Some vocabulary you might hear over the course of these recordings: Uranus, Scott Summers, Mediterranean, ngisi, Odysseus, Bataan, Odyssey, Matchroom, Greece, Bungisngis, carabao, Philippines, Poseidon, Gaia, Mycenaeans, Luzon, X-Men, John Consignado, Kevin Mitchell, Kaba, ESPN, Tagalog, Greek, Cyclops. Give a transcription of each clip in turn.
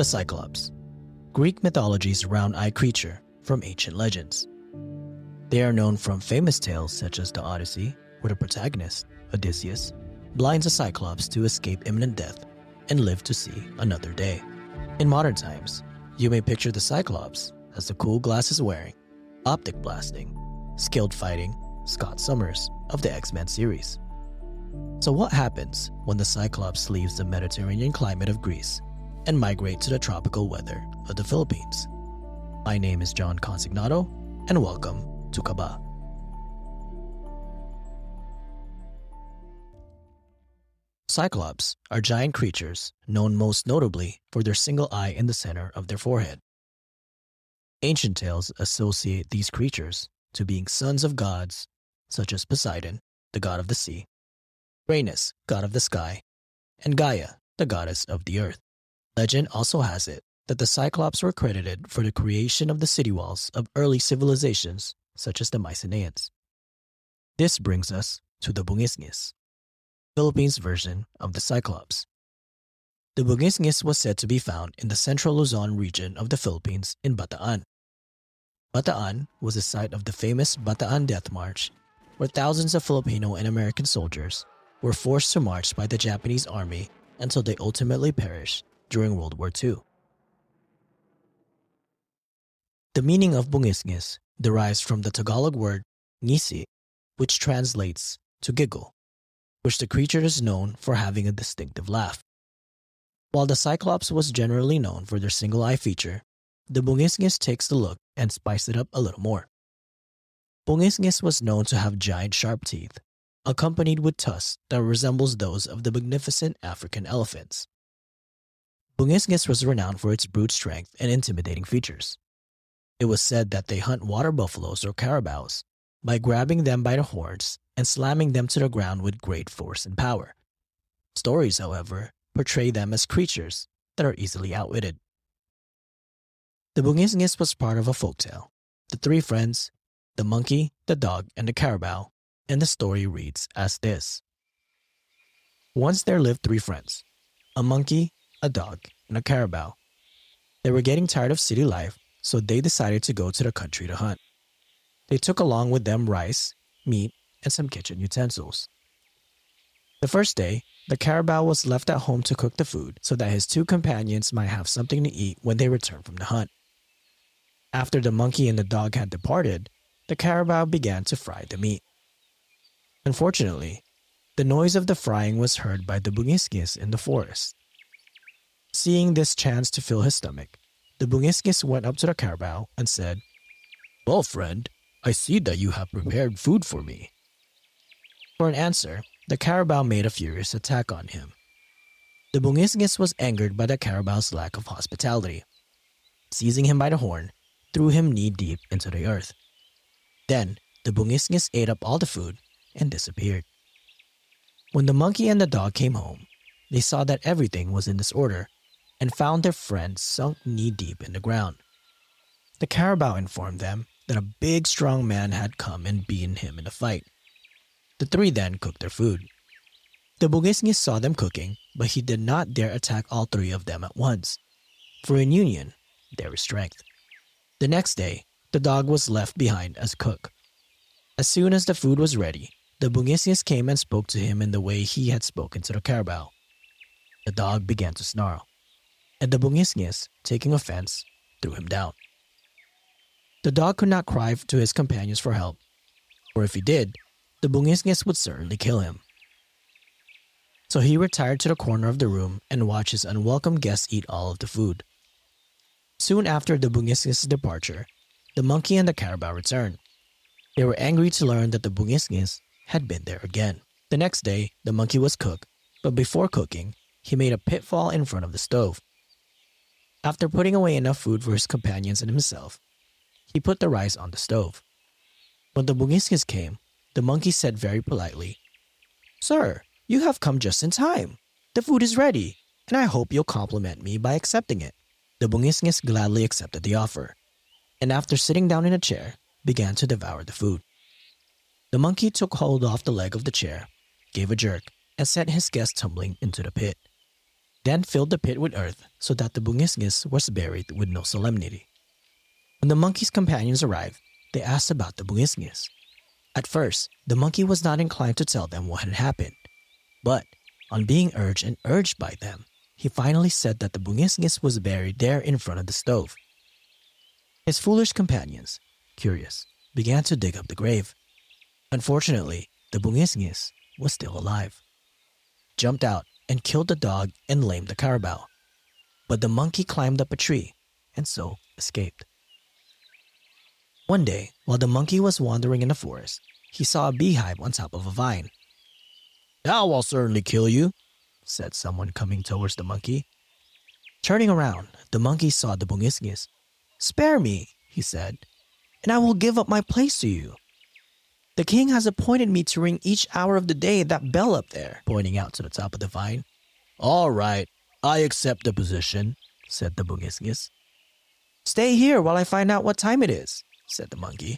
The Cyclops, Greek mythology's round-eyed creature from ancient legends. They are known from famous tales such as the Odyssey, where the protagonist, Odysseus, blinds a Cyclops to escape imminent death and live to see another day. In modern times, you may picture the Cyclops as the cool glasses wearing, optic blasting, skilled fighting Scott Summers of the X-Men series. So what happens when the Cyclops leaves the Mediterranean climate of Greece and migrates to the tropical weather of the Philippines? My name is John Consignado, and welcome to Kaba. Cyclops are giant creatures known most notably for their single eye in the center of their forehead. Ancient tales associate these creatures to being sons of gods such as Poseidon, the god of the sea, Uranus, god of the sky, and Gaia, the goddess of the earth. Legend also has it that the Cyclops were credited for the creation of the city walls of early civilizations such as the Mycenaeans. This brings us to the Bungisngis, Philippines version of the Cyclops. The Bungisngis was said to be found in the central Luzon region of the Philippines in Bataan. Bataan was the site of the famous Bataan Death March, where thousands of Filipino and American soldiers were forced to march by the Japanese army until they ultimately perished during World War II. The meaning of Bungisngis derives from the Tagalog word ngisi, which translates to giggle, which the creature is known for having a distinctive laugh. While the Cyclops was generally known for their single eye feature, the Bungisngis takes the look and spices it up a little more. Bungisngis was known to have giant sharp teeth, accompanied with tusks that resembles those of the magnificent African elephants. Bungisngis was renowned for its brute strength and intimidating features. It was said that they hunt water buffaloes or carabaos by grabbing them by the horns and slamming them to the ground with great force and power. Stories, however, portray them as creatures that are easily outwitted. The Bungisngis was part of a folktale, The Three Friends, the monkey, the dog, and the carabao, and the story reads as this. Once there lived three friends, a monkey, a dog, and a carabao. They were getting tired of city life, so they decided to go to the country to hunt. They took along with them rice, meat, and some kitchen utensils. The first day, the carabao was left at home to cook the food so that his two companions might have something to eat when they returned from the hunt. After the monkey and the dog had departed, the carabao began to fry the meat. Unfortunately, the noise of the frying was heard by the Bungisngis in the forest. Seeing this chance to fill his stomach, the Bungisngis went up to the carabao and said, "Well, friend, I see that you have prepared food for me." For an answer, the carabao made a furious attack on him. The Bungisngis was angered by the carabao's lack of hospitality. Seizing him by the horn, threw him knee-deep into the earth. Then, the Bungisngis ate up all the food and disappeared. When the monkey and the dog came home, they saw that everything was in disorder and found their friend sunk knee-deep in the ground. The carabao informed them that a big, strong man had come and beaten him in a fight. The three then cooked their food. The Bungisngis saw them cooking, but he did not dare attack all three of them at once, for in union, there is strength. The next day, the dog was left behind as cook. As soon as the food was ready, the Bungisngis came and spoke to him in the way he had spoken to the carabao. The dog began to snarl, and the Bungisngis, taking offense, threw him down. The dog could not cry to his companions for help, for if he did, the Bungisngis would certainly kill him. So he retired to the corner of the room and watched his unwelcome guests eat all of the food. Soon after the Bungisngis' departure, the monkey and the carabao returned. They were angry to learn that the Bungisngis had been there again. The next day, the monkey was cooked, but before cooking, he made a pitfall in front of the stove. After putting away enough food for his companions and himself, he put the rice on the stove. When the Bungisngis came, the monkey said very politely, "Sir, you have come just in time. The food is ready, and I hope you'll compliment me by accepting it." The Bungisngis gladly accepted the offer, and after sitting down in a chair, began to devour the food. The monkey took hold off the leg of the chair, gave a jerk, and sent his guest tumbling into the pit. then filled the pit with earth so that the Bungisngis was buried with no solemnity. When the monkey's companions arrived, they asked about the Bungisngis. At first, the monkey was not inclined to tell them what had happened, but on being urged and urged by them, he finally said that the Bungisngis was buried there in front of the stove. His foolish companions, curious, began to dig up the grave. Unfortunately, the Bungisngis was still alive, jumped out and killed the dog and lamed the carabao. But the monkey climbed up a tree and so escaped. One day, while the monkey was wandering in the forest, he saw a beehive on top of a vine. "Now I'll certainly kill you," said someone coming towards the monkey. Turning around, the monkey saw the Bungisngis. "Spare me," he said, "and I will give up my place to you. The king has appointed me to ring each hour of the day that bell up there," pointing out to the top of the vine. "All right, I accept the position," said the Bungisngis. "Stay here while I find out what time it is," said the monkey.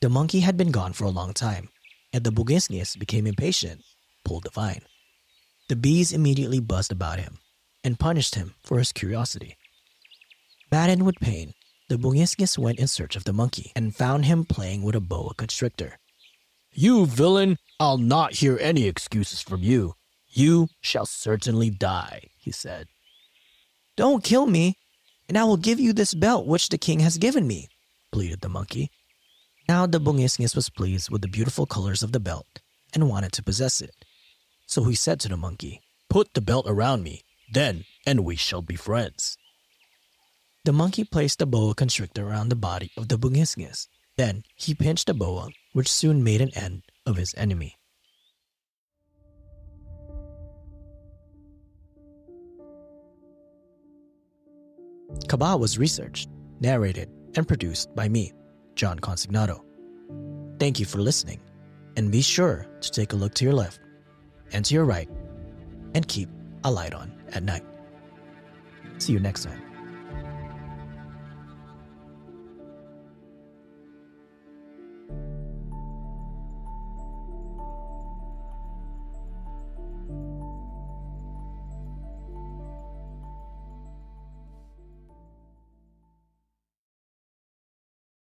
The monkey had been gone for a long time, and the Bungisngis became impatient, pulled the vine. The bees immediately buzzed about him and punished him for his curiosity. Maddened with pain, the Bungisngis went in search of the monkey and found him playing with a boa constrictor. "You villain, I'll not hear any excuses from you. You shall certainly die," he said. "Don't kill me, and I will give you this belt which the king has given me," pleaded the monkey. Now the Bungisngis was pleased with the beautiful colors of the belt and wanted to possess it. So he said to the monkey, "Put the belt around me, then, and we shall be friends." The monkey placed the boa constrictor around the body of the Bungisngis. Then he pinched the boa, which soon made an end of his enemy. Kaba was researched, narrated, and produced by me, John Consignado. Thank you for listening, and be sure to take a look to your left and to your right, and keep a light on at night. See you next time.